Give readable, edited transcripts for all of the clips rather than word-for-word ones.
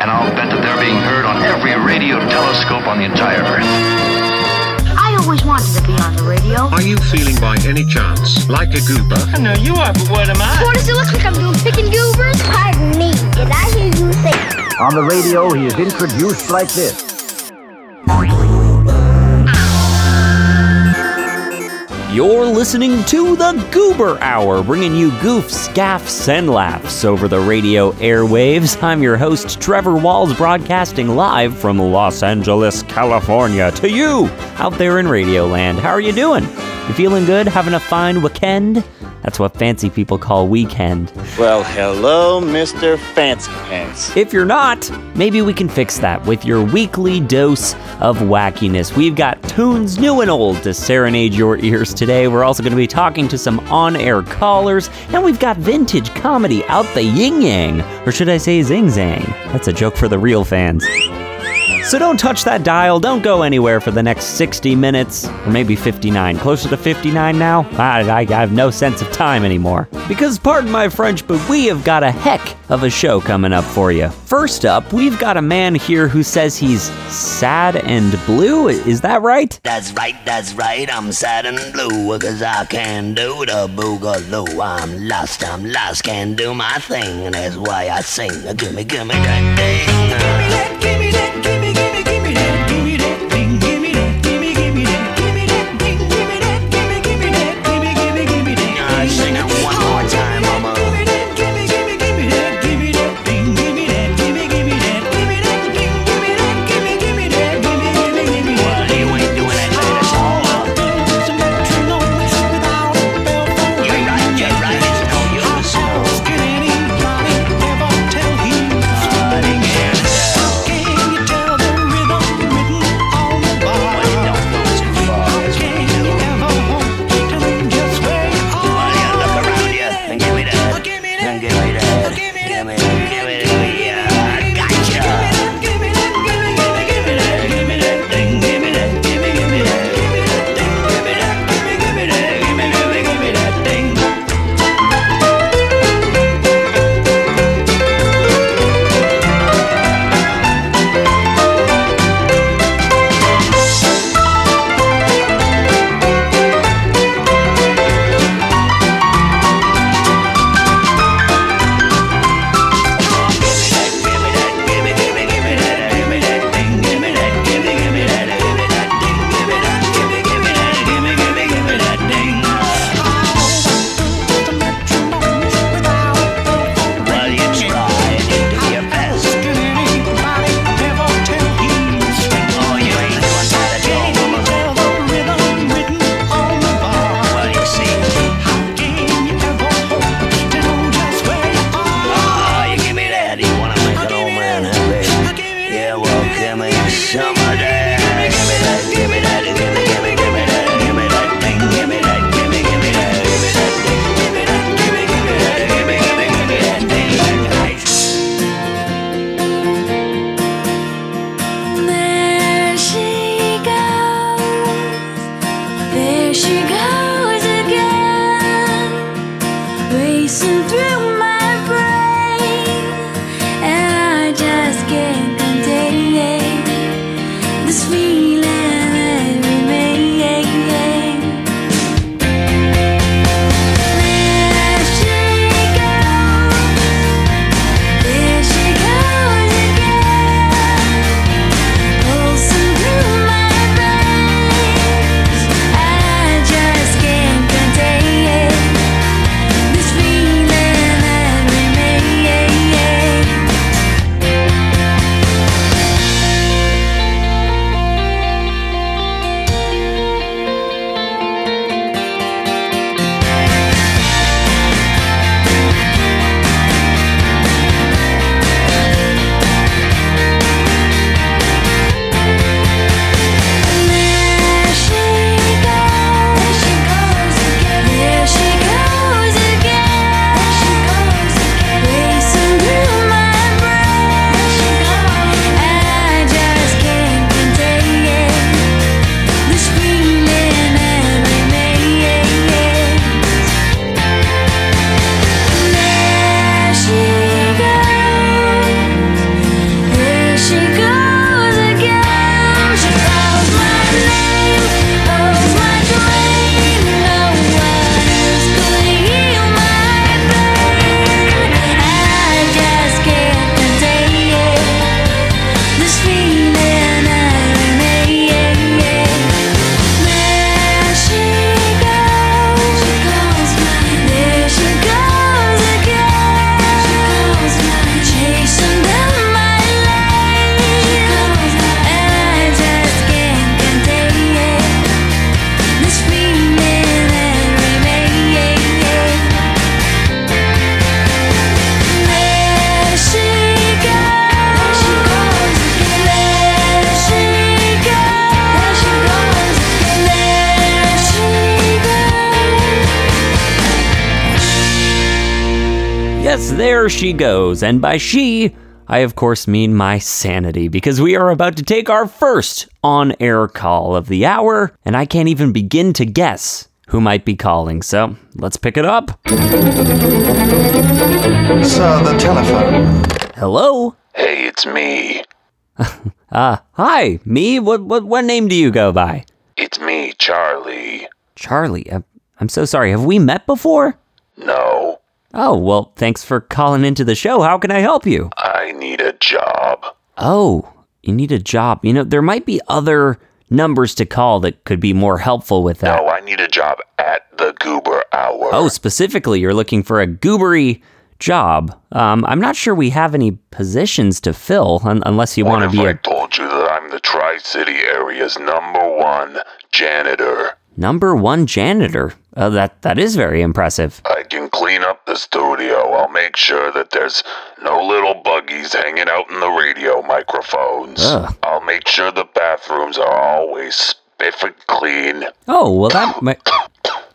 and I'll bet that they're being heard on every radio telescope on the entire Earth. I always wanted to be on the radio. Are you feeling by any chance like a goober? I know you are, but what am I? What does it look like I'm doing? Picking goobers? Pardon me, did I hear you say? On the radio, he is introduced like this. You're listening to the Goober Hour, bringing you goofs, gaffs, and laughs over the radio airwaves. I'm your host, Trevor Walls, broadcasting live from Los Angeles, California, to you out there in Radio Land. How are you doing? You feeling good? Having a fine weekend? That's what fancy people call weekend. Well, hello, Mr. Fancy Pants. If you're not, maybe we can fix that with your weekly dose of wackiness. We've got tunes new and old to serenade your ears today. We're also going to be talking to some on-air callers, and we've got vintage comedy out the yin-yang, or should I say zing-zang? That's a joke for the real fans. So don't touch that dial, don't go anywhere for the next 60 minutes, or maybe 59, closer to 59 now? I have no sense of time anymore. Because, pardon my French, but we have got a heck of a show coming up for you. First up, we've got a man here who says he's sad and blue, is that right? That's right, I'm sad and blue, cause I can't do the boogaloo. I'm lost, can't do my thing, and that's why I sing. Gimme that thing. there she goes. And by she, I of course mean my sanity, because we are about to take our first on-air call of the hour, and I can't even begin to guess who might be calling, so let's pick it up. Sir, the telephone. Hello? Hey, it's me. Hi, me? What name do you go by? It's me, Charlie. Charlie, I'm so sorry. Have we met before? No. Oh, well, thanks for calling into the show. How can I help you? I need a job. Oh, you need a job. You know, there might be other numbers to call that could be more helpful with that. No, I need a job at the Goober Hour. Oh, specifically, you're looking for a goobery job. I'm not sure we have any positions to fill, unless you want to be a... What if I told you that I'm the Tri-City area's #1 janitor? #1 janitor? That is very impressive. I can clean up the studio. I'll make sure that there's no little buggies hanging out in the radio microphones. I'll make sure the bathrooms are always spiff and clean. Oh, well, that might...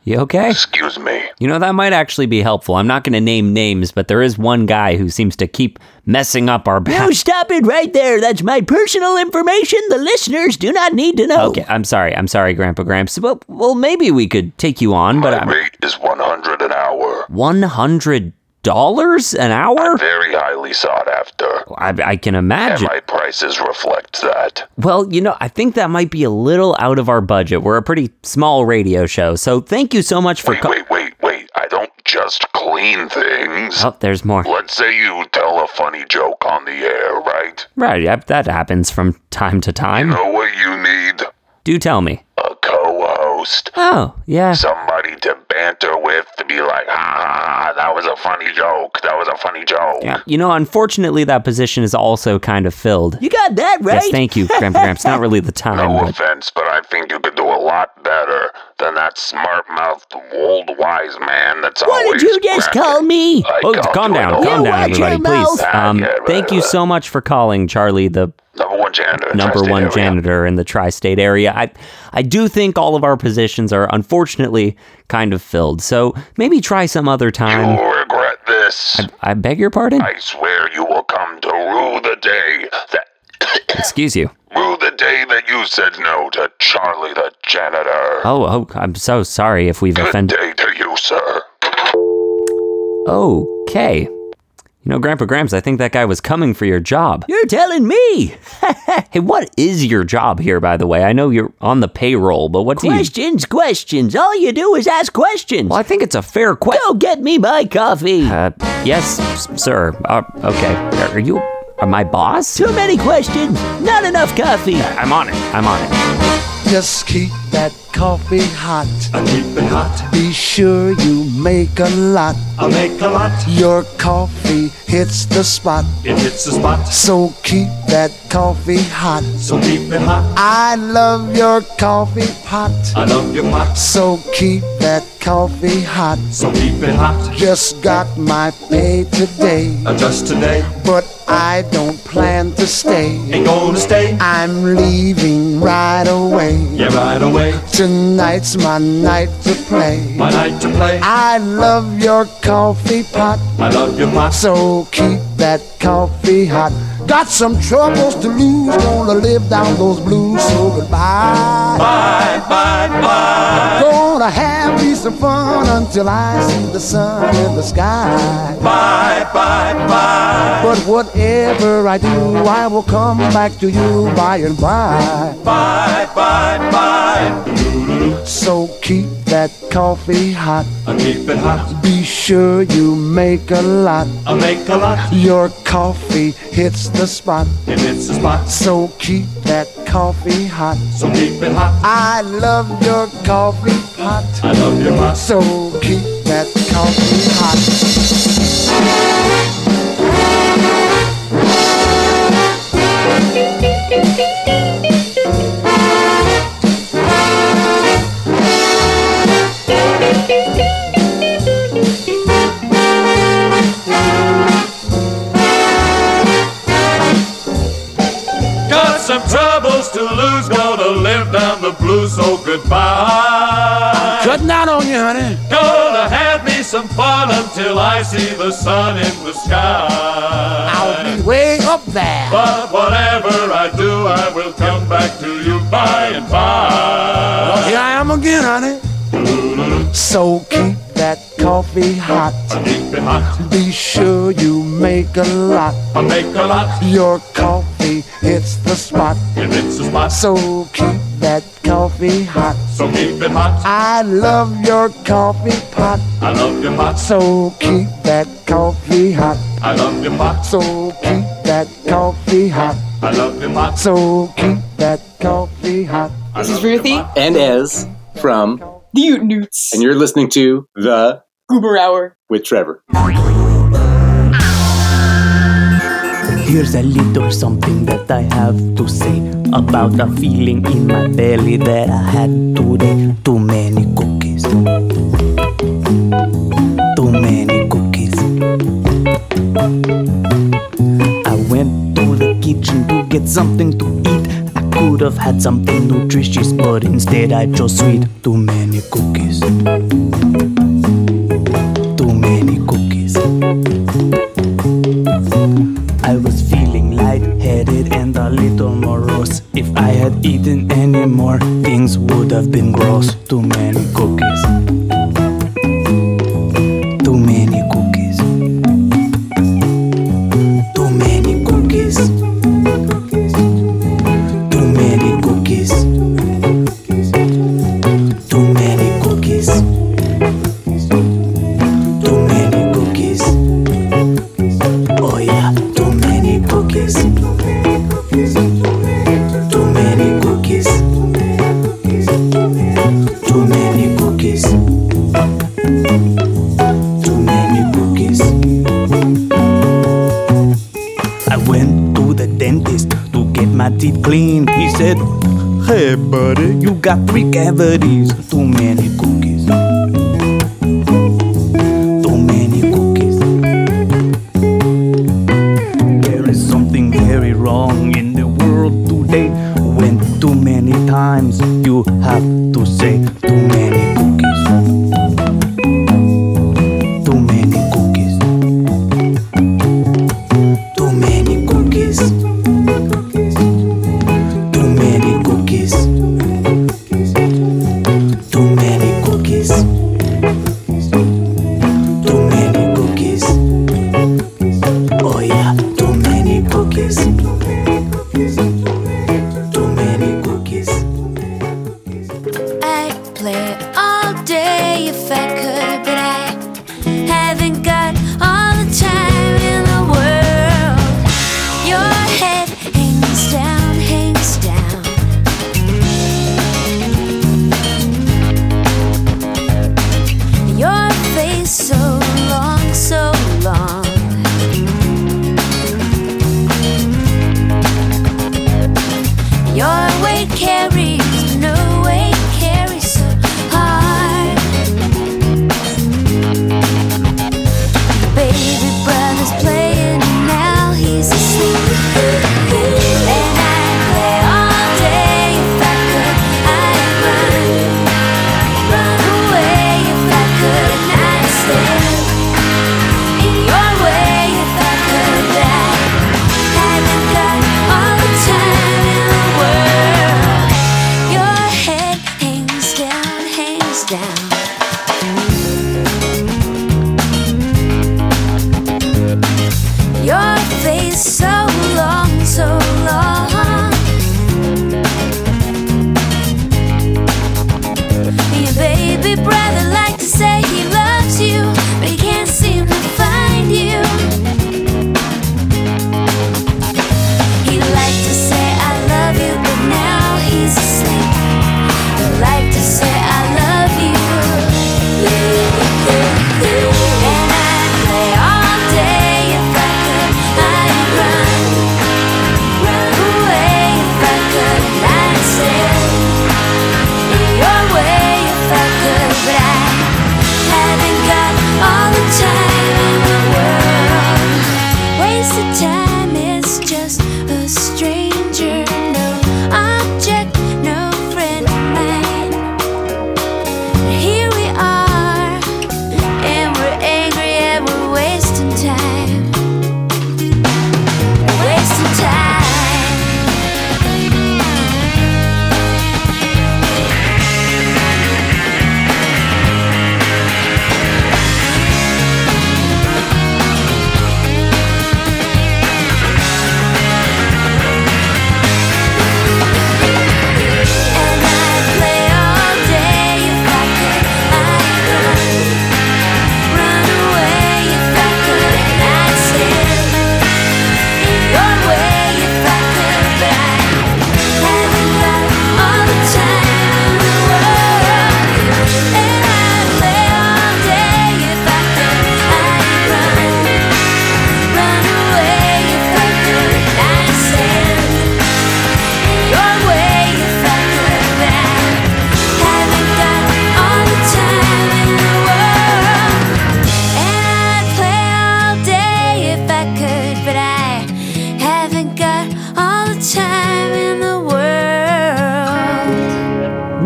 You okay? Excuse me. You know, that might actually be helpful. I'm not going to name names, but there is one guy who seems to keep messing up our back. No, stop it right there. That's my personal information. The listeners do not need to know. Okay, I'm sorry, Grandpa Gramps. Well, maybe we could take you on, but... My rate is $100 an hour. $100 an hour? I'm very highly sought after. I can imagine. And my prices reflect that. Well, you know, I think that might be a little out of our budget. We're a pretty small radio show, so thank you so much for... Wait. I don't just clean things. Oh, there's more. Let's say you tell a funny joke on the air, right? Right, yep, that happens from time to time. You know what you need? Do tell me. A co-host. Oh, yeah. Somebody to banter with, to be like, that was a funny joke. Yeah, you know, unfortunately, that position is also kind of filled. You got that right? Yes, thank you, Grandpa Gramps. Not really the time. No offense, but I think you could do a lot better than that smart-mouthed old wise man that's always... What did you just call me? Calm down, everybody, please. Thank you so much for calling, Charlie, the... #1 janitor. #1 janitor in the tri-state area. I do think all of our positions are unfortunately kind of filled. So maybe try some other time. You'll regret this. I beg your pardon? I swear you will come to rue the day that... Excuse you. Rue the day that you said no to Charlie the janitor. Oh, I'm so sorry if we've offended... Good day to you, sir. Okay. You know, Grandpa Gramps, I think that guy was coming for your job. You're telling me! Hey, what is your job here, by the way? I know you're on the payroll, but what do you... Questions. All you do is ask questions. Well, I think it's a fair question. Go get me my coffee. Yes, sir. Okay. Are you my boss? Too many questions. Not enough coffee. I'm on it. Just keep that coffee hot. I keep it hot. Be sure you make a lot. I'll make a lot. Your coffee hits the spot. It hits the spot. So keep that coffee hot. So keep it hot. I love your coffee pot. I love your pot. So keep that coffee hot. So keep it hot. Just got my pay today. Just today. But I don't plan to stay. Ain't gonna stay. I'm leaving right away. Yeah, right away. Tonight's my night to play. My night to play. I love your coffee pot. I love your pot. So keep that coffee hot. Got some troubles to lose. Gonna live down those blues. So goodbye. Bye, bye, bye. Gonna have me some fun until I see the sun in the sky. Bye, bye, bye. But whatever I do, I will come back to you by and by. Bye, bye, bye. So keep that coffee hot. I keep it hot. Be sure you make a lot. I make a lot. Your coffee hits the spot. It hits the spot. So keep that coffee hot. So keep it hot. I love your coffee pot. I love your pot. So keep that coffee hot. To lose, gonna live down the blues, so goodbye. I'm cutting out on you, honey. Gonna have me some having fun until I see the sun in the sky. I'll be way up there. But whatever I do, I will come back to you by and by. Well, here I am again, honey. So keep that coffee hot. I keep it hot. Be sure you make a lot. I make a lot. Your coffee hits the spot. It hits the spot. So keep that coffee hot. So keep it hot. I love your coffee pot. I love your pot. So keep that coffee hot. I love your pot. So keep that coffee hot. I love your pot. So keep that coffee hot. This is Ruthie and Ez from the Ute Newts, and you're listening to the Goober Hour with Trevor. Here's a little something that I have to say about a feeling in my belly that I had today. Too many cookies. Too many cookies. I went to the kitchen to get something to eat. I could have had something nutritious, but instead I chose sweet. Too many cookies. Too many cookies. I was feeling lightheaded and a little morose. If I had eaten any more, things would have been gross. Too many cookies. Too many cookies. Too many cookies. Too many cookies. Too many cookies. Too many cookies. Oh yeah. Cookies. Too many cookies. Too many cookies. Too many cookies. Too many cookies. I went to the dentist to get my teeth clean. He said, "Hey buddy, you got 3 cavities." Too many cookies. You have to say too many cookies. Too many cookies. Too many cookies. Too many cookies. Too many cookies. Too many cookies. Oh yeah, too many cookies.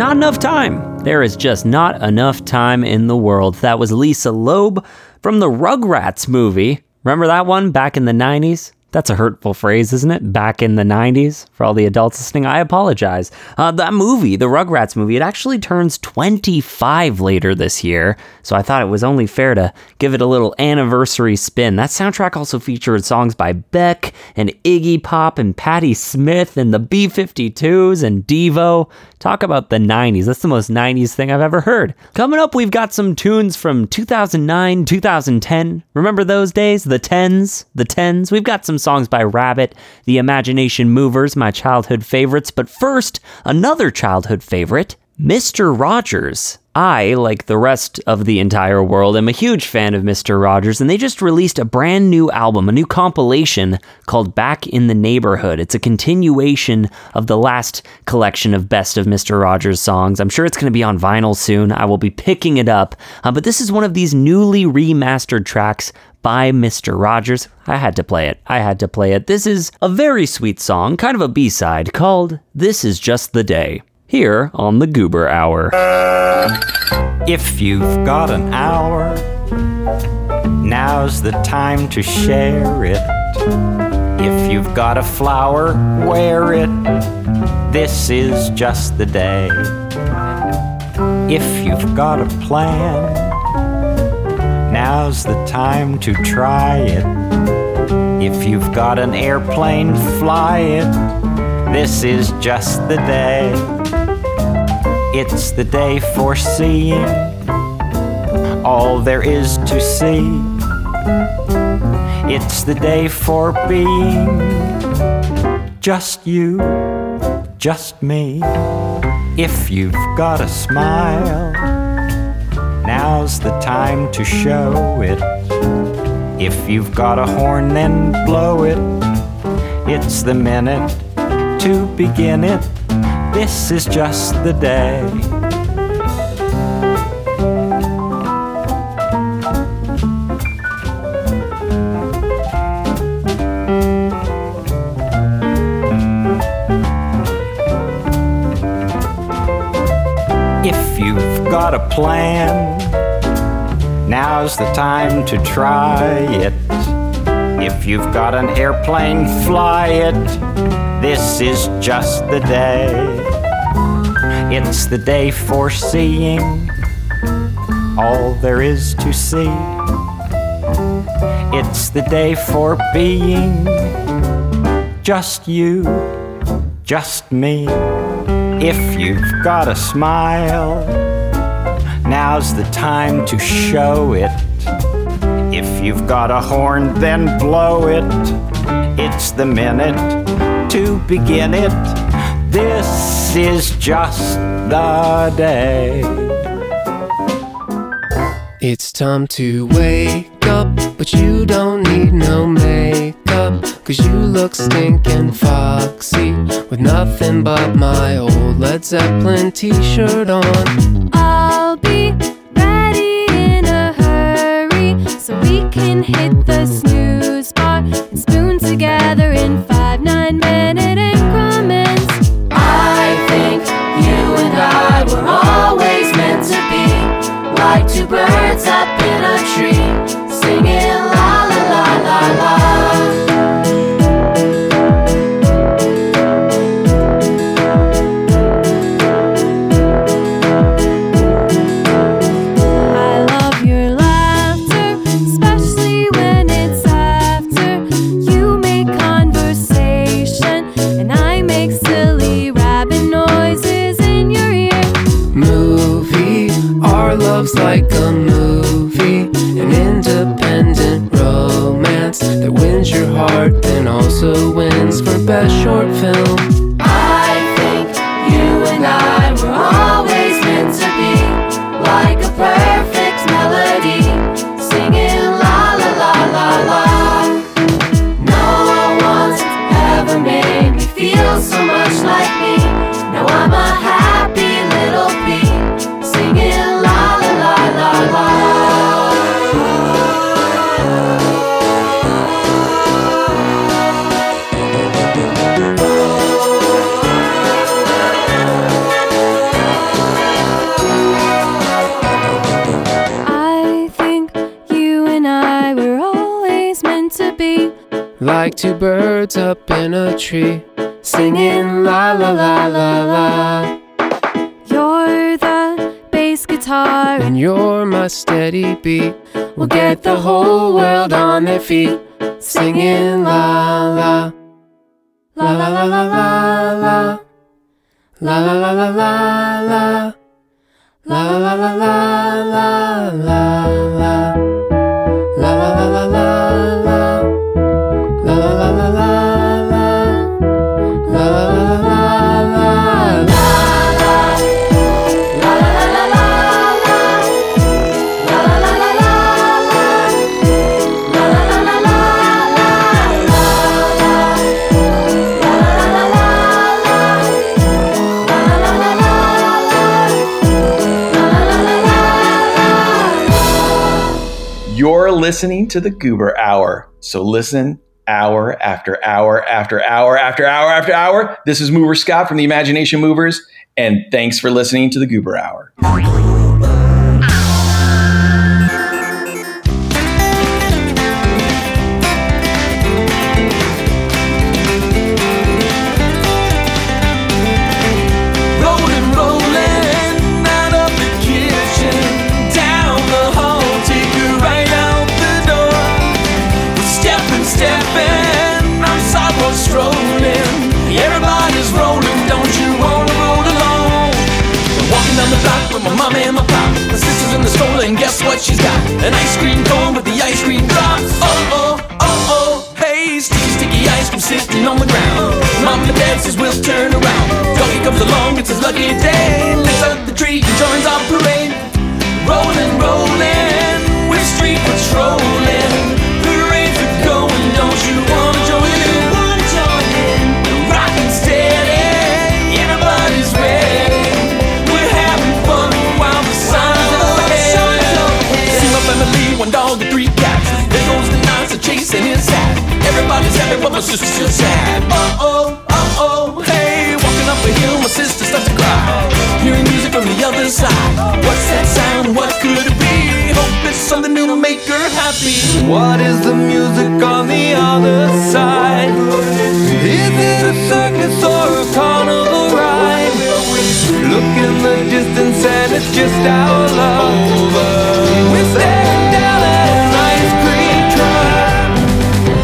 Not enough time. There is just not enough time in the world. That was Lisa Loeb from the Rugrats movie. Remember that one back in the 90s? That's a hurtful phrase, isn't it? Back in the 90s. For all the adults listening, I apologize. That movie, the Rugrats movie, it actually turns 25 later this year. So I thought it was only fair to give it a little anniversary spin. That soundtrack also featured songs by Beck and Iggy Pop and Patti Smith and the B-52s and Devo. Talk about the 90s. That's the most 90s thing I've ever heard. Coming up, we've got some tunes from 2009, 2010. Remember those days? The 10s. We've got some songs by Rabbit, the Imagination Movers, my childhood favorites. But first, another childhood favorite, Mr. Rogers. I, like the rest of the entire world, am a huge fan of Mr. Rogers, and they just released a brand new album, a new compilation called Back in the Neighborhood. It's a continuation of the last collection of best of Mr. Rogers songs. I'm sure it's going to be on vinyl soon. I will be picking it up, but this is one of these newly remastered tracks by Mr. Rogers. I had to play it. This is a very sweet song, kind of a B-side, called This Is Just the Day, here on the Goober Hour. If you've got an hour, now's the time to share it. If you've got a flower, wear it. This is just the day. If you've got a plan, now's the time to try it. If you've got an airplane, fly it. This is just the day. It's the day for seeing all there is to see. It's the day for being just you, just me. If you've got a smile, now's the time to show it. If you've got a horn, then blow it. It's the minute to begin it. This is just the day. If you've got a plan, now's the time to try it. If you've got an airplane, fly it. This is just the day. It's the day for seeing all there is to see. It's the day for being just you, just me. If you've got a smile, now's the time to show it. If you've got a horn, then blow it. It's the minute to begin it. This is just the day. It's time to wake up, but you don't need no makeup, 'cause you look stinkin' foxy with nothing but my old Led Zeppelin t-shirt on. I'll be ready in a hurry, so we can hit the snooze bar and spoon together in 5 9-minute increments. I think you and I were always meant to be, like two birds up in a tree, singing la la la la la. Love's like a movie, an independent romance that wins your heart, then also wins for best short film. I think you and I were always meant to be, like a perfect melody, singing la la la la la. No one once ever made me feel so much like me. Now I'm a happy little bee, singing like two birds up in a tree, singing la la la la la. You're the bass guitar and you're my steady beat. We'll get the whole world on their feet, singing la la la la la la la la la la la la la la. La la la la la la la. La la la la la la. La la la la la. La la la la la. You're listening to the Goober Hour. So listen hour after hour after hour after hour after hour. This is Mover Scott from the Imagination Movers, and thanks for listening to the Goober Hour. And guess what she's got? An ice cream cone with the ice cream drops. Oh, oh, oh, oh, hey, sticky ice cream sitting on the ground. Mom and Dad says we'll turn around. Doggy comes along, it's his lucky day. Lifts up the tree and joins our parade. Rolling, rolling, we're street patrolling. Parades are going, don't you wanna join in? Rockin' steady, everybody's ready. One dog and three cats. There goes the knives are chasing his hat. Everybody's happy, but my sister's still sad. Uh-oh, uh-oh, hey. Walking up a hill, my sister starts to cry. Hearing music from the other side. What's that sound? What could it be? Hope it's something new to make her happy. What is the music on the other side? Is it a circus or a carnival ride? Look in the distance and it's just our love. We're standing down at an ice cream truck.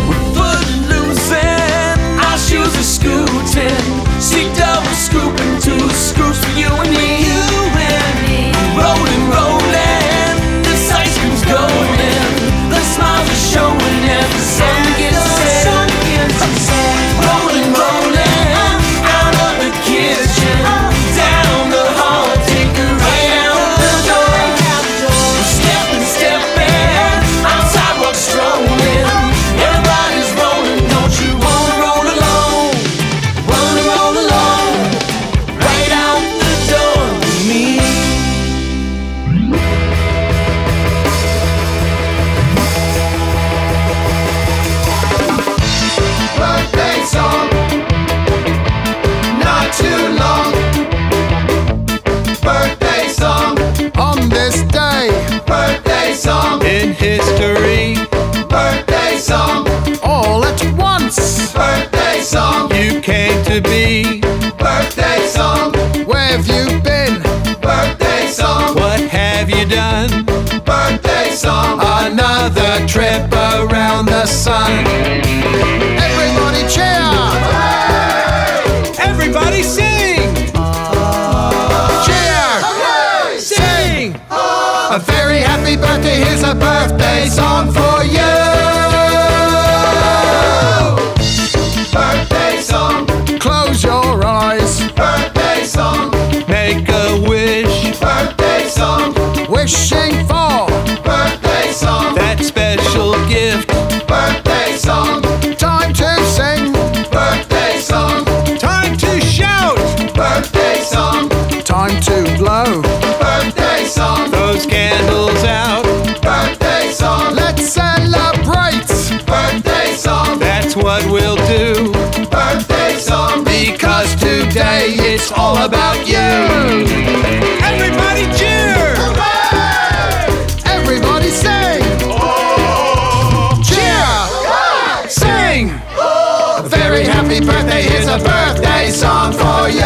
We're foot-loosing, our shoes are scooting. Seat-double scooping, two scoops for you and me. Rolling, rolling, this ice cream's going in. The smiles are showing and the sun gets set. Rolling, rolling, out of the kitchen. In history, birthday song, all at once, birthday song, you came to be, birthday song, where have you been, birthday song, what have you done, birthday song, another trip around the sun. Everybody cheer, hooray! Everybody sing, cheer, hooray! Sing, a very happy birthday. Here's a birthday song for you. Birthday song. Close your eyes. Birthday song. Make a wish. Birthday song. Wishing for. Birthday song. That special gift. Birthday song. Time to sing. Birthday song. Time to shout. Birthday song. Time to blow. Birthday song. Those candles out. Let's celebrate. Birthday song. That's what we'll do. Birthday song. Because today it's all about you. Everybody cheer. Hooray! Everybody sing. Oh. Cheer. Hooray! Sing. birthday, here's a birthday song for you.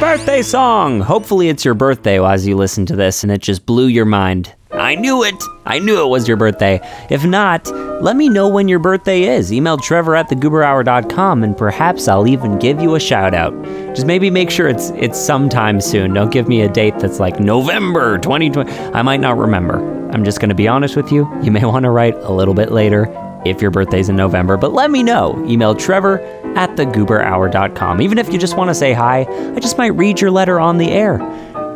Birthday song. Hopefully it's your birthday as you listen to this and it just blew your mind. I knew it was your birthday. If not, let me know when your birthday is. Email trevor@thegooberhour.com and perhaps I'll even give you a shout out. Just maybe make sure it's sometime soon. Don't give me a date that's like November 2020. I might not remember. I'm just going to be honest with you. You may want to write a little bit later if your birthday's in November, but let me know. Email trevor@thegooberhour.com. Even if you just want to say hi, I just might read your letter on the air.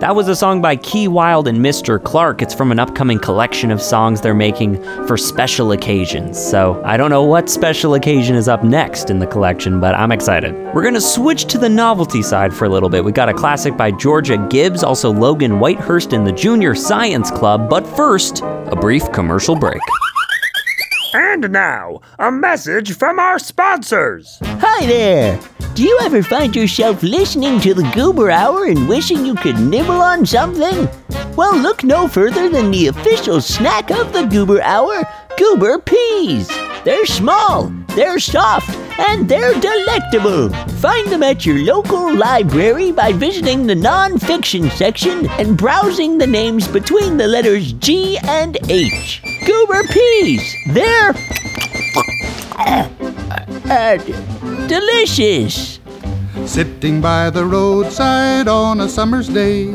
That was a song by Key Wilde and Mr. Clark. It's from an upcoming collection of songs they're making for special occasions. So I don't know what special occasion is up next in the collection, but I'm excited. We're going to switch to the novelty side for a little bit. We got a classic by Georgia Gibbs, also Logan Whitehurst and the Junior Science Club. But first, a brief commercial break. And now, a message from our sponsors. Hi there. Do you ever find yourself listening to the Goober Hour and wishing you could nibble on something? Well, look no further than the official snack of the Goober Hour, Goober Peas. They're small, they're soft, and they're delectable. Find them at your local library by visiting the non-fiction section and browsing the names between the letters G and H. Goober Peas, they're delicious. Sitting by the roadside on a summer's day,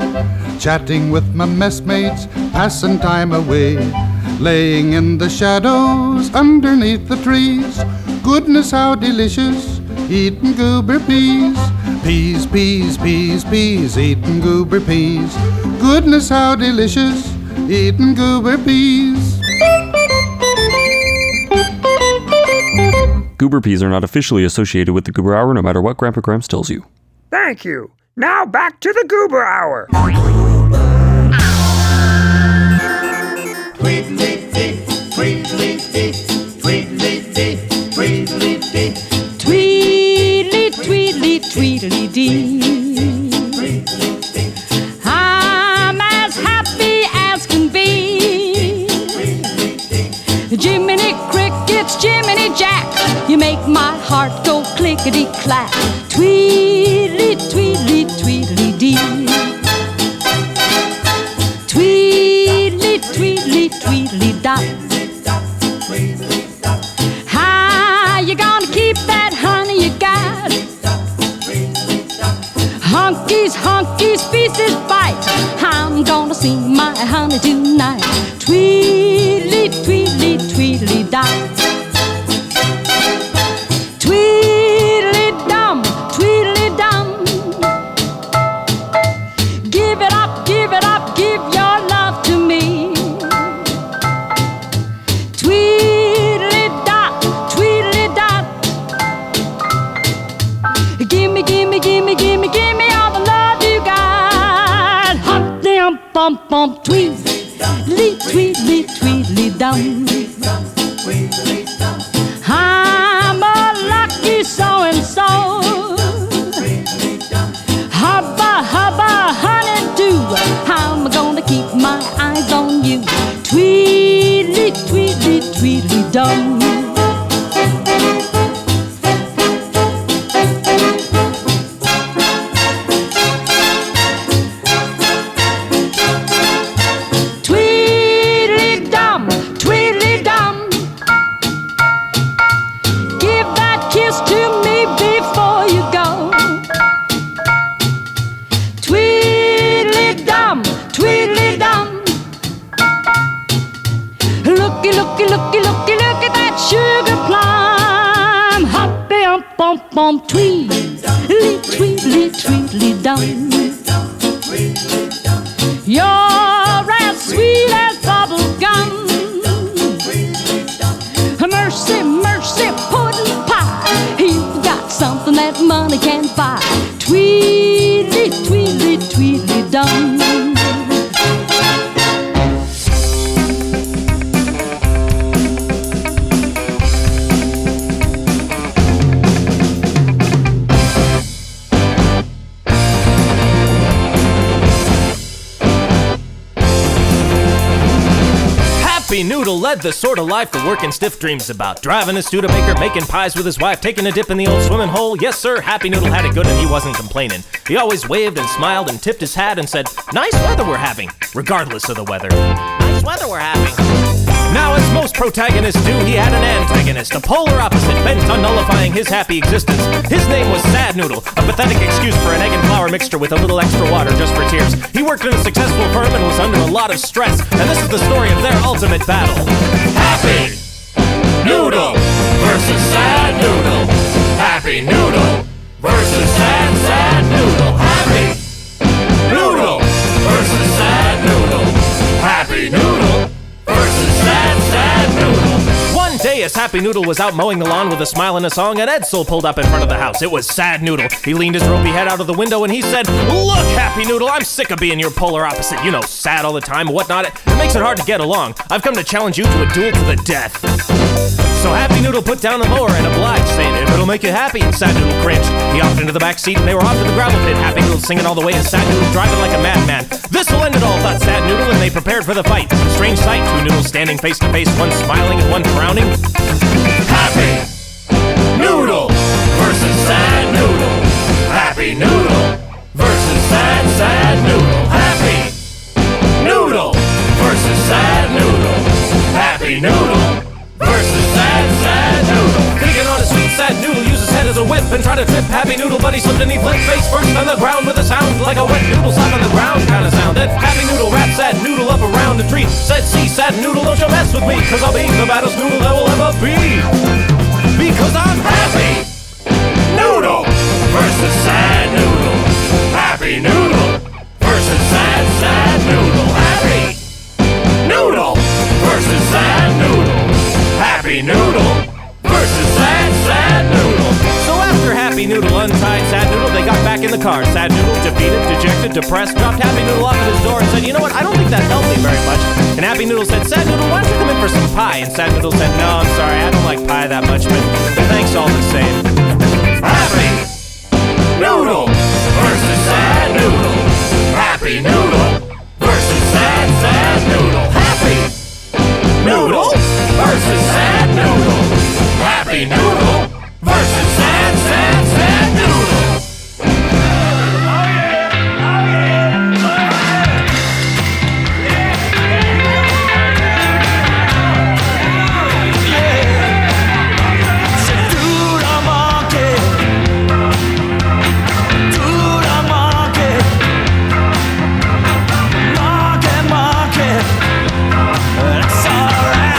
chatting with my messmates, passing time away, laying in the shadows underneath the trees. Goodness, how delicious, eating Goober Peas. Peas, peas, peas, peas, eating Goober Peas. Goodness, how delicious, eating Goober Peas. Goober Peas are not officially associated with the Goober Hour, no matter what Grandpa Gramps tells you. Thank you. Now back to the Goober Hour. Tweedly, tweedly dee. I'm as happy as can be. Jiminy crickets, Jiminy Jack, you make my heart go clickety clack. Tweedly, tweedly, tweedly dee. Tweedly, tweedly, tweedly dot. How you gonna keep that honey you got? Hunkies, hunkies, pieces bite. I'm gonna see my honey tonight. Tweedly, tweedly, tweedly dot. Tweedly dum, tweedly dum. Give it up, give it up, give your love to me. Tweedly dot, tweedly dot. Gimme, gimme, gimme, gimme, gimme. Bump, bump, tweedly, tweedly, tweedly dum. I'm a lucky so-and-so. Hubba, hubba, honey-do. I'm gonna keep my eyes on you. Tweedly, tweedly, tweedly dum. Tweedly stomp on tweed, lee tweed, lee tweed, lee dum. You're as sweet as bubble gum. Mercy, mercy, pudding pie. You've got something that money can't buy. Tweedly, tweedly, tweedly dum. Happy Noodle led the sort of life the working stiff dreams about. Driving a Studebaker, making pies with his wife, taking a dip in the old swimming hole. Yes, sir, Happy Noodle had it good and he wasn't complaining. He always waved and smiled and tipped his hat and said, nice weather we're having, regardless of the weather. Nice weather we're having. Now, as most protagonists do, he had an antagonist, a polar opposite bent on nullifying his happy existence. His name was Sad Noodle, a pathetic excuse for an egg and flour mixture with a little extra water just for tears. He worked in a successful firm and was under a lot of stress, and this is the story of their ultimate battle. Happy Noodle versus Sad Noodle. Happy Noodle versus Sad Sad Noodle. Happy Noodle versus Sad Noodle. Happy Noodle versus Sad Sad Noodle. One day as Happy Noodle was out mowing the lawn with a smile and a song, and Edsel pulled up in front of the house. It was Sad Noodle. He leaned his ropey head out of the window and he said, look, Happy Noodle, I'm sick of being your polar opposite. You know, sad all the time and whatnot. It makes it hard to get along. I've come to challenge you to a duel to the death. So Happy Noodle put down the mower and obliged, saying, if it'll make you happy. And Sad Noodle cringed. He hopped into the back seat and they were off to the gravel pit. Happy Noodle singing all the way and Sad Noodle driving like a madman. This'll end it all, thought Sad Noodle, and they prepared for the fight. Strange sight, two noodles standing face to face, one smiling and one frowning. Happy Noodle versus Sad Noodle. Happy Noodle versus Sad Sad Noodle. Happy Noodle versus Sad Noodle. Happy Noodle versus Sad Sad Noodle. Thinking on a sweet Sad Noodle, used his head as a whip and tried to trip Happy Noodle, but he slipped and he flipped face first on the ground with a sound like a wet noodle slap on the ground kind of sound. That Happy Noodle wrapped Sad Noodle up around the tree. Said, see, Sad Noodle, don't you mess with me, cause I'll be the baddest noodle I will ever be. Because I'm Happy Noodle versus Sad Noodle. Happy Noodle versus Sad Sad Noodle. Happy Noodle versus Sad Noodle. Happy Noodle versus Sad Sad Noodle. So after Happy Noodle untied Sad Noodle, they got back in the car. Sad Noodle, defeated, dejected, depressed, dropped Happy Noodle off at his door and said, you know what, I don't think that helped me very much. And Happy Noodle said, Sad Noodle, why don't you come in for some pie? And Sad Noodle said, no, I'm sorry, I don't like pie that much, but thanks all the same. Happy Noodle versus Sad Noodle. Happy Noodle versus Sad Sad Noodle. Happy Noodle versus Sad Noodle. Happy Noodle versus Sad Sad Sad Noodle. Oh yeah, oh yeah, oh yeah. Yeah. C'est tout le manqué. Tout le manqué. Manqué, manqué. That's all right.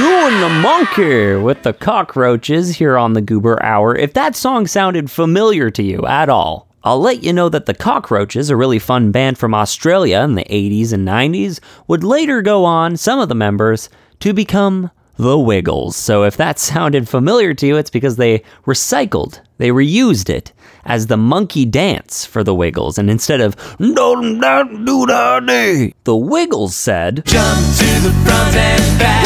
doing the monkey with the Cockroaches here on the Goober Hour. If that song sounded familiar to you at all, I'll let you know that the Cockroaches, a really fun band from Australia in the 80s and 90s, would later go on, some of the members, to become the Wiggles. So if that sounded familiar to you, it's because they reused it as the monkey dance for the Wiggles. And instead of do-da-dee, the Wiggles said, jump to the front and back.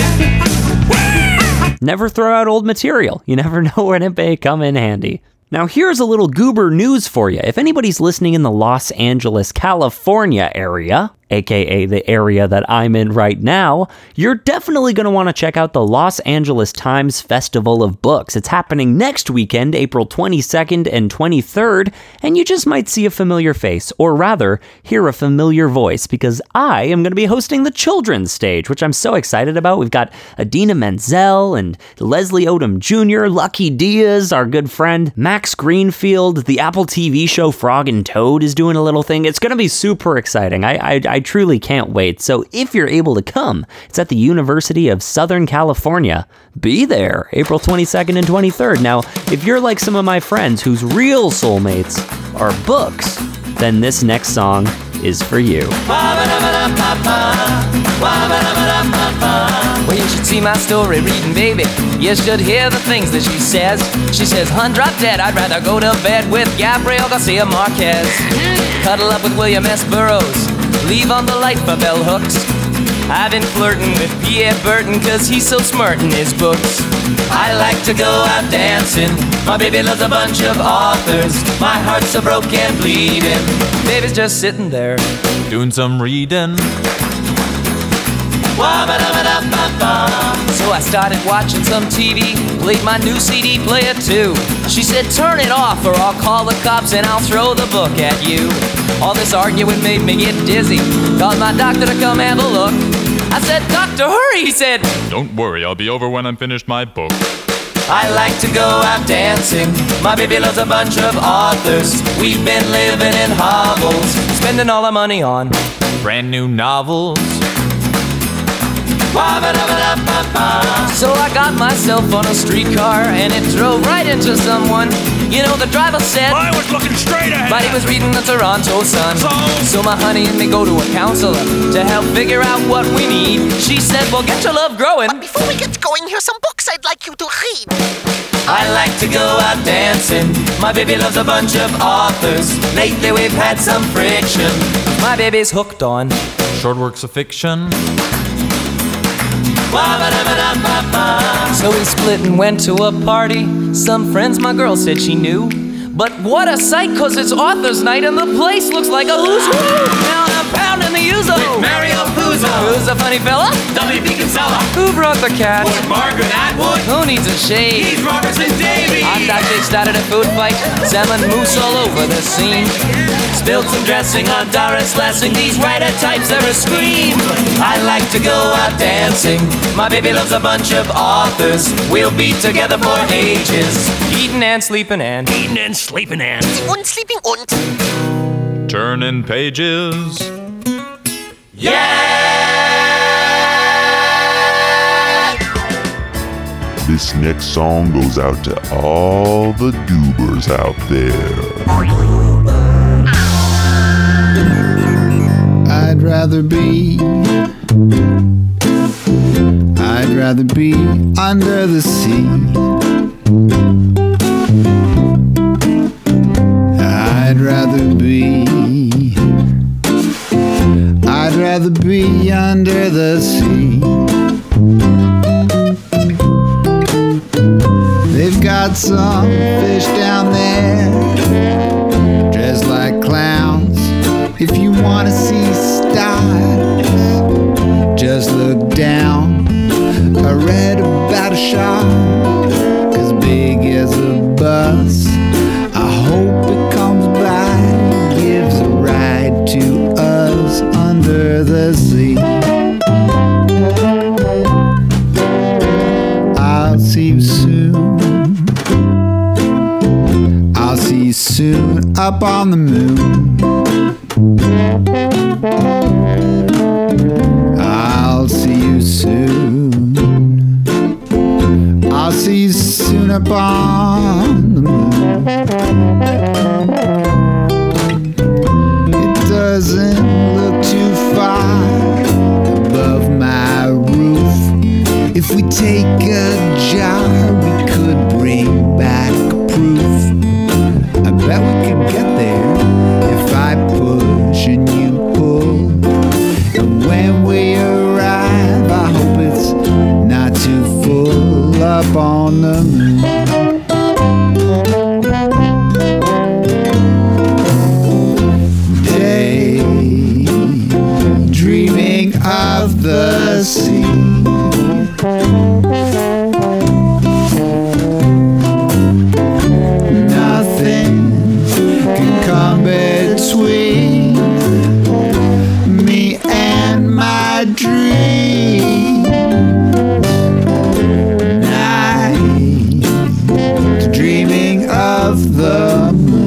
Never throw out old material. You never know when it may come in handy. Now here's a little Goober news for you. If anybody's listening in the Los Angeles, California area, aka the area that I'm in right now, you're definitely going to want to check out the Los Angeles Times Festival of Books. It's happening next weekend, April 22nd and 23rd, and you just might see a familiar face, or rather, hear a familiar voice, because I am going to be hosting the children's stage, which I'm so excited about. We've got Idina Menzel and Leslie Odom Jr., Lucky Diaz, our good friend, Max Greenfield, the Apple TV show Frog and Toad is doing a little thing. It's going to be super exciting. I truly can't wait. So if you're able to come, it's at the University of Southern California. Be there, April 22nd and 23rd. Now, if you're like some of my friends whose real soulmates are books, then this next song is for you. Well, you should see my story reading, baby. You should hear the things that she says. She says, hun, drop dead. I'd rather go to bed with Gabriel Garcia Marquez. Cuddle up with William S. Burroughs. Leave on the light for bell hooks. I've been flirting with Pierre Burton, cause he's so smart in his books. I like to go out dancing. My baby loves a bunch of authors. My heart's so broke and bleeding. Baby's just sitting there, doing some reading. So I started watching some TV, played my new CD player too. She said, turn it off or I'll call the cops and I'll throw the book at you. All this arguing made me get dizzy. Called my doctor to come have a look. I said, doctor, hurry! He said, don't worry, I'll be over when I'm finished my book. I like to go out dancing. My baby loves a bunch of authors. We've been living in hovels, spending all our money on brand new novels. So I got myself on a streetcar and it drove right into someone. You know, the driver said I was looking straight ahead, but he was reading the Toronto Sun. So my honey and me go to a counselor to help figure out what we need. She said, well, get your love growing, but before we get going, here's some books I'd like you to read. I like to go out dancing. My baby loves a bunch of authors. Lately we've had some friction. My baby's hooked on short works of fiction. So we split and went to a party. Some friends my girl said she knew. But what a sight, cause it's author's night and the place looks like a who's who. Now I'm pounding the Uzo with Mario Puzo. Who's a funny fella? W.B. Kinsella. Who brought the cat? With Margaret Atwood. Who needs a shade? He's Robertson Davey. Hot dog dick started a food fight. Salmon moose all over the scene. Spilled some dressing on Doris Lessing. These writer types are a scream. I like to go out dancing. My baby loves a bunch of authors. We'll be together for ages. Eating and sleeping and eating and sleeping and sleeping und turning pages. Yeah! This next song goes out to all the goobers out there. I'd rather be under the sea. I'd rather be under the sea. They've got some fish down there, dressed like clowns. If you wanna see stars, just look down. I read about a shark as big as a bus. I hope it comes by and gives a ride to us under the sea. I'll see you soon up on the moon. I'll see you soon. see you soon upon the moon. It doesn't look too far above my roof. If we take a jar, we could bring back proof. I bet we could get there if I push and you pull. And when we arrive, I hope it's not too full up on the moon. Dreaming of the sea, nothing can come between me and my dream. Night, dreaming of the moon.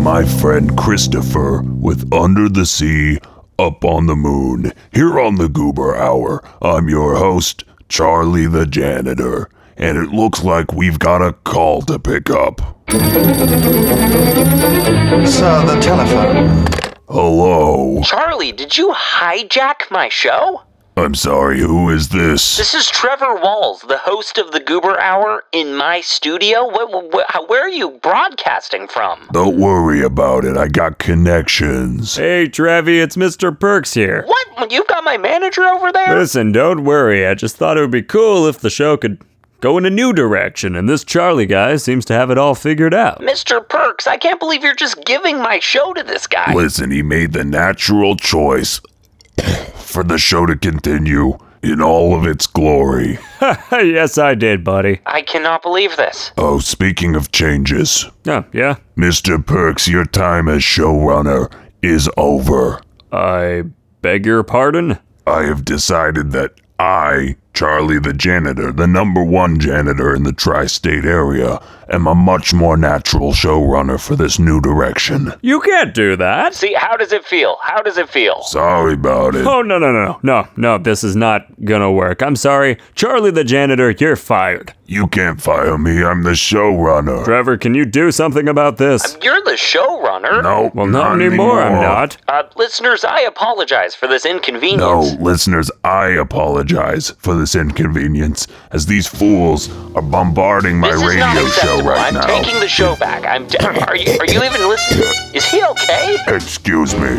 My friend Christopher with Under the Sea, Up on the Moon, here on the Goober Hour. I'm your host, Charlie the Janitor, and it looks like we've got a call to pick up. Sir, the telephone. Hello? Charlie, did you hijack my show? I'm sorry, who is this? This is Trevor Walls, the host of the Goober Hour in my studio. Where are you broadcasting from? Don't worry about it. I got connections. Hey, Trevi, it's Mr. Perks here. What? You've got my manager over there? Listen, don't worry. I just thought it would be cool if the show could go in a new direction, and this Charlie guy seems to have it all figured out. Mr. Perks, I can't believe you're just giving my show to this guy. Listen, he made the natural choice for the show to continue in all of its glory. Yes, I did, buddy. I cannot believe this. Oh, speaking of changes. Oh, yeah? Mr. Perks, your time as showrunner is over. I beg your pardon? I have decided that I, Charlie the Janitor, the number one janitor in the Tri-State area, am a much more natural showrunner for this new direction. You can't do that. See, how does it feel? How does it feel? Sorry about it. Oh, no, this is not gonna work. I'm sorry. Charlie the Janitor, you're fired. You can't fire me. I'm the showrunner. Trevor, can you do something about this? You're the showrunner? No, well, not anymore. I'm not. Listeners, I apologize for this inconvenience. No, listeners, I apologize for this inconvenience, as these fools are bombarding my radio show right now. I'm taking the show back. Are you even listening? Is he okay? Excuse me.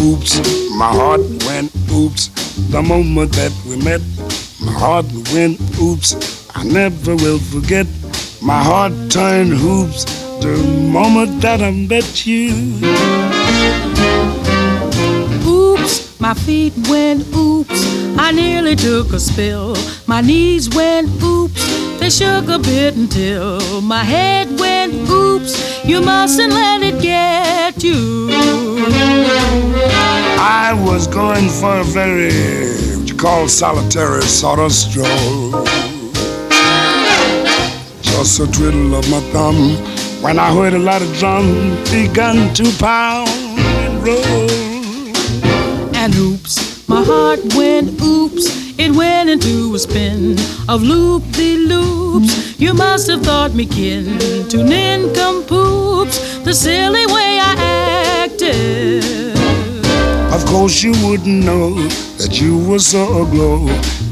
Oops, my heart went oops. The moment that we met, my heart went oops. I never will forget. My heart turned hoops the moment that I met you. Oops, my feet went oops. I nearly took a spill. My knees went oops. They shook a bit until my head went oops. You mustn't let it get you. I was going for a very, what you call, solitary sort of stroll. Just a twiddle of my thumb when I heard a lot of drum begun to pound and roll. And oops, my heart went oops. It went into a spin of loop-de-loops. You must have thought me kin to nincompoops, the silly way I acted. Of course you wouldn't know that you were so aglow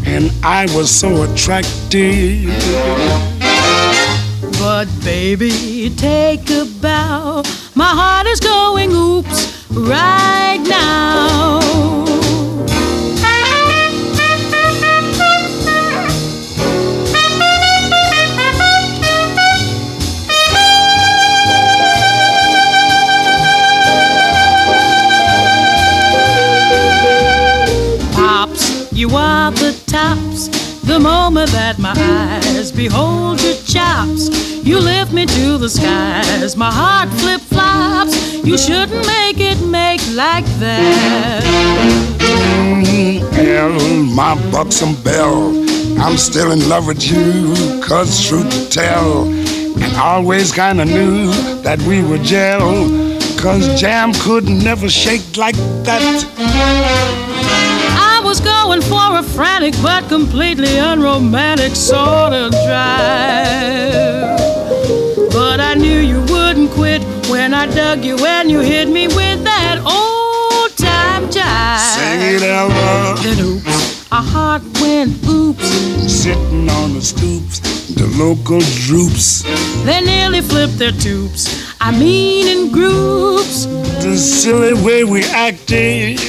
and I was so attractive. But baby, take a bow. My heart is going oops right now. You are the tops, the moment that my eyes behold your chops. You lift me to the skies, my heart flip-flops. You shouldn't make it make like that. And my buxom belle, I'm still in love with you, 'cause truth to tell, and always kinda knew that we were gel, 'cause jam could never shake like that. Was going for a frantic but completely unromantic sort of drive, but I knew you wouldn't quit when I dug you and you hit me with that old time jive. Sing it out loud. Then oops, our heart went oops. Sitting on the stoops, the local droops. They nearly flipped their tubes. I mean in groups. The silly way we acted.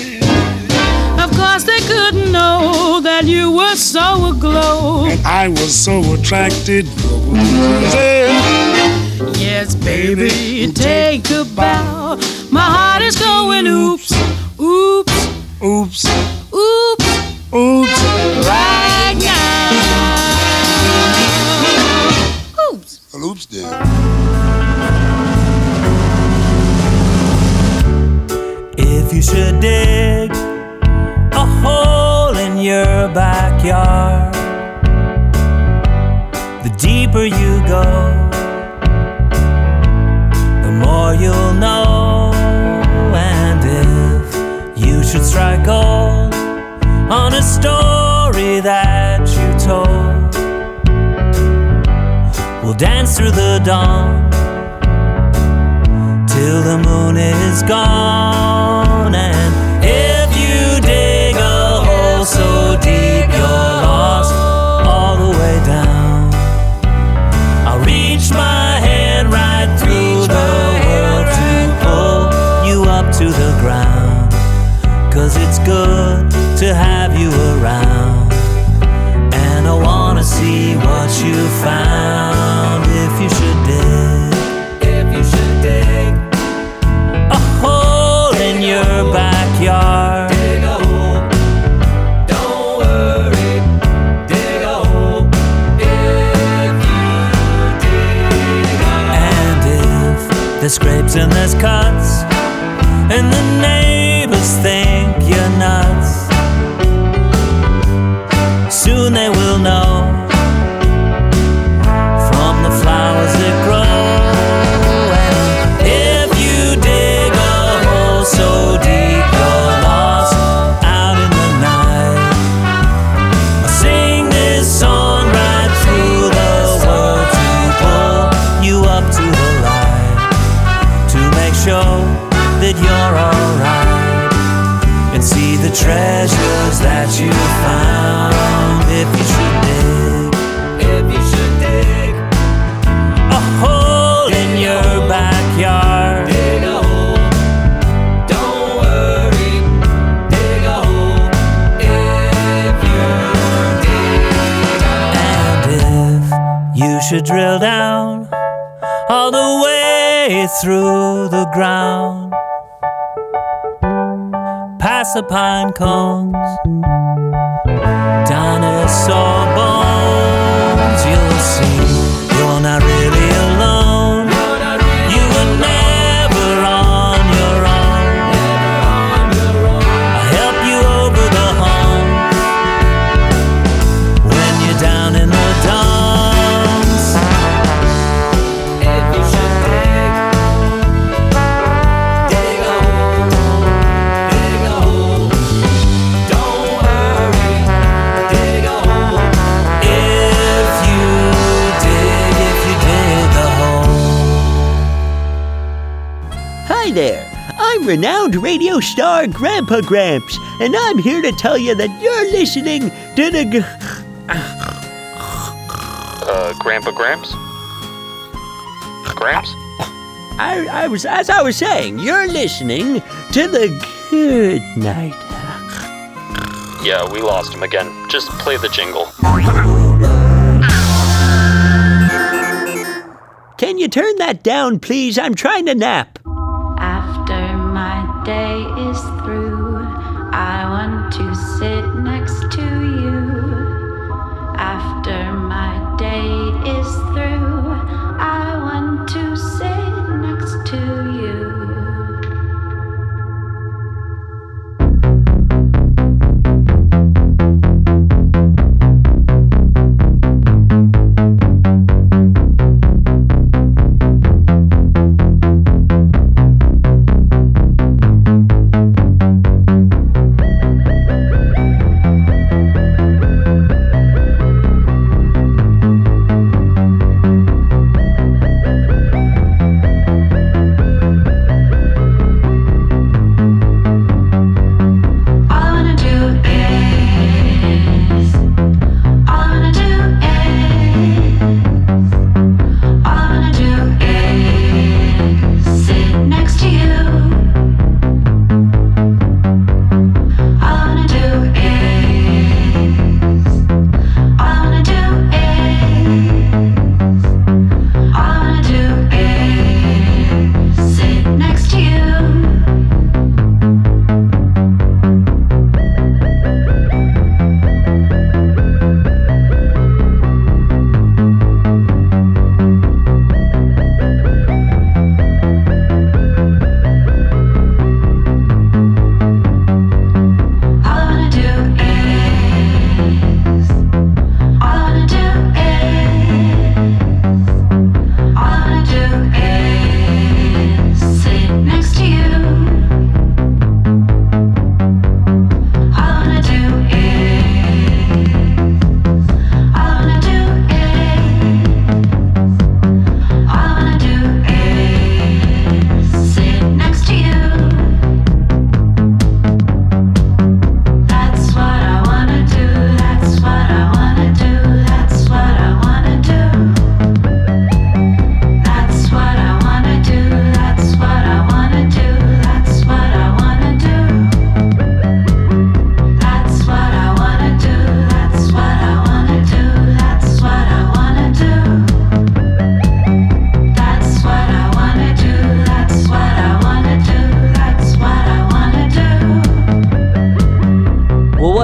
Of course they couldn't know that you were so aglow and I was so attracted. Yes, baby, take a bow. My heart is going oops, oops, oops, oops, oops, right now. Oops. Well, oops, dig. If you should dig a hole in your backyard, the deeper you go, the more you'll know. And if you should strike gold on a story that you told, we'll dance through the dawn till the moon is gone. And if you did so deep you're lost all the way down, I'll reach my hand right through the world to pull you up to the ground, 'cause it's good to have you around, and I wanna see what you found. If you should dig, if you should dig a hole in your backyard, there's scrapes and there's cuts, and the neighbors think you're nuts. Soon they will know from the flowers that grow. And if you dig a hole so deep you're lost out in the night, I'll sing this song right through the world to pull you up to the show that you're alright, and see the treasures that you found. If you should dig, if you should dig a hole in your backyard, dig a hole, don't worry, dig a hole if you dig. And if you should drill down all the way through the ground, past the pine cones, dinosaur bones, you'll see you're not really alone. You were never on your own. I'll help you over the hump when you're down in the dumps. There. I'm renowned radio star Grandpa Gramps, and I'm here to tell you that you're listening to the... Grandpa Gramps? Gramps? As I was saying, you're listening to the Good Night. Yeah, we lost him again. Just play the jingle. Can you turn that down, please? I'm trying to nap. Day is through. I want to sit next to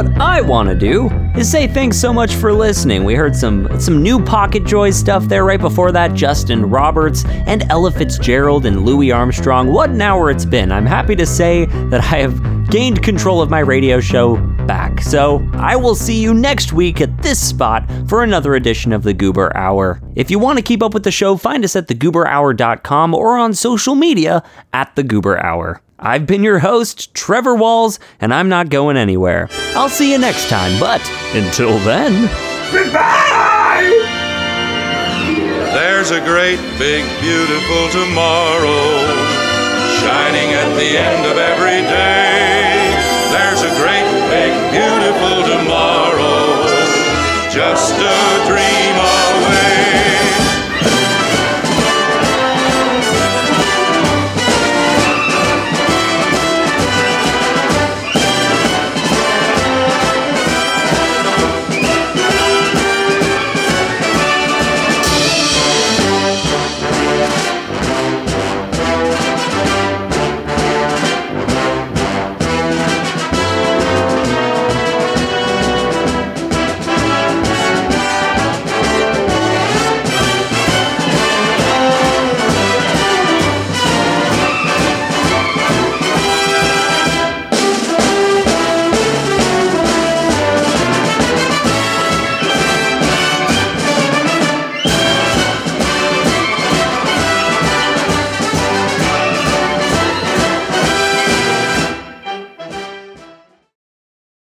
what I want to do is say thanks so much for listening. We heard some new Pocket Joy stuff there right before that. Justin Roberts and Ella Fitzgerald and Louis Armstrong. What an hour it's been. I'm happy to say that I have gained control of my radio show back. So I will see you next week at this spot for another edition of the Goober Hour. If you want to keep up with the show, find us at thegooberhour.com or on social media at the Goober Hour. I've been your host, Trevor Walls, and I'm not going anywhere. I'll see you next time, but until then, goodbye! There's a great, big, beautiful tomorrow shining at the end of every day. There's a great, big, beautiful tomorrow, just a dream.